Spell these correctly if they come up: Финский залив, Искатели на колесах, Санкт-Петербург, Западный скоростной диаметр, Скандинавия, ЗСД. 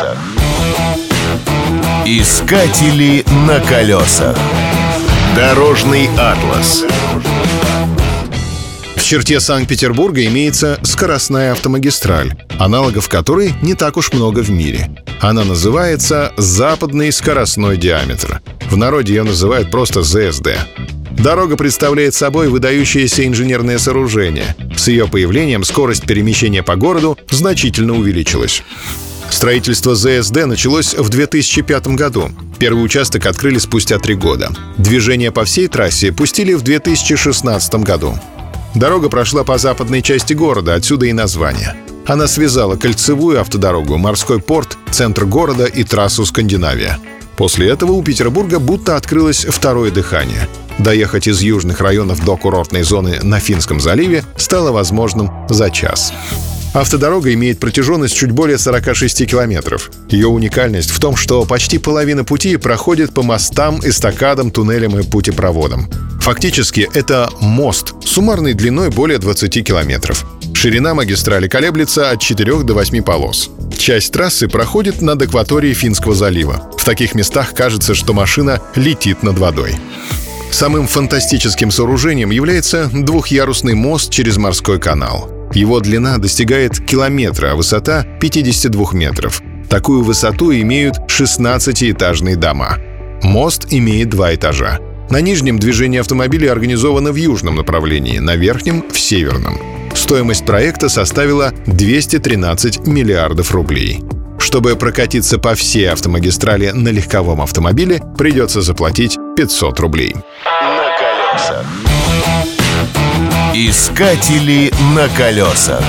колесах. Искатели на колесах. Дорожный атлас. В черте Санкт-Петербурга имеется скоростная автомагистраль, аналогов которой не так уж много в мире. Она называется «Западный скоростной диаметр». В народе ее называют просто ЗСД. Дорога представляет собой выдающееся инженерное сооружение. С ее появлением скорость перемещения по городу значительно увеличилась. Строительство ЗСД началось в 2005 году. Первый участок открыли спустя 3 года. Движение по всей трассе пустили в 2016 году. Дорога прошла по западной части города, отсюда и название. Она связала кольцевую автодорогу, морской порт, центр города и трассу «Скандинавия». После этого у Петербурга будто открылось второе дыхание. Доехать из южных районов до курортной зоны на Финском заливе стало возможным за час. Автодорога имеет протяженность чуть более 46 километров. Ее уникальность в том, что почти половина пути проходит по мостам, эстакадам, туннелям и путепроводам. Фактически это мост с суммарной длиной более 20 километров. Ширина магистрали колеблется от 4 до 8 полос. Часть трассы проходит над акваторией Финского залива. В таких местах кажется, что машина летит над водой. Самым фантастическим сооружением является двухъярусный мост через морской канал. Его длина достигает километра, а высота — 52 метров. Такую высоту имеют 16-этажные дома. Мост имеет 2 этажа. На нижнем движение автомобилей организовано в южном направлении, на верхнем — в северном. Стоимость проекта составила 213 миллиардов рублей. Чтобы прокатиться по всей автомагистрали на легковом автомобиле, придется заплатить 500 рублей. На колесах. Искатели на колесах.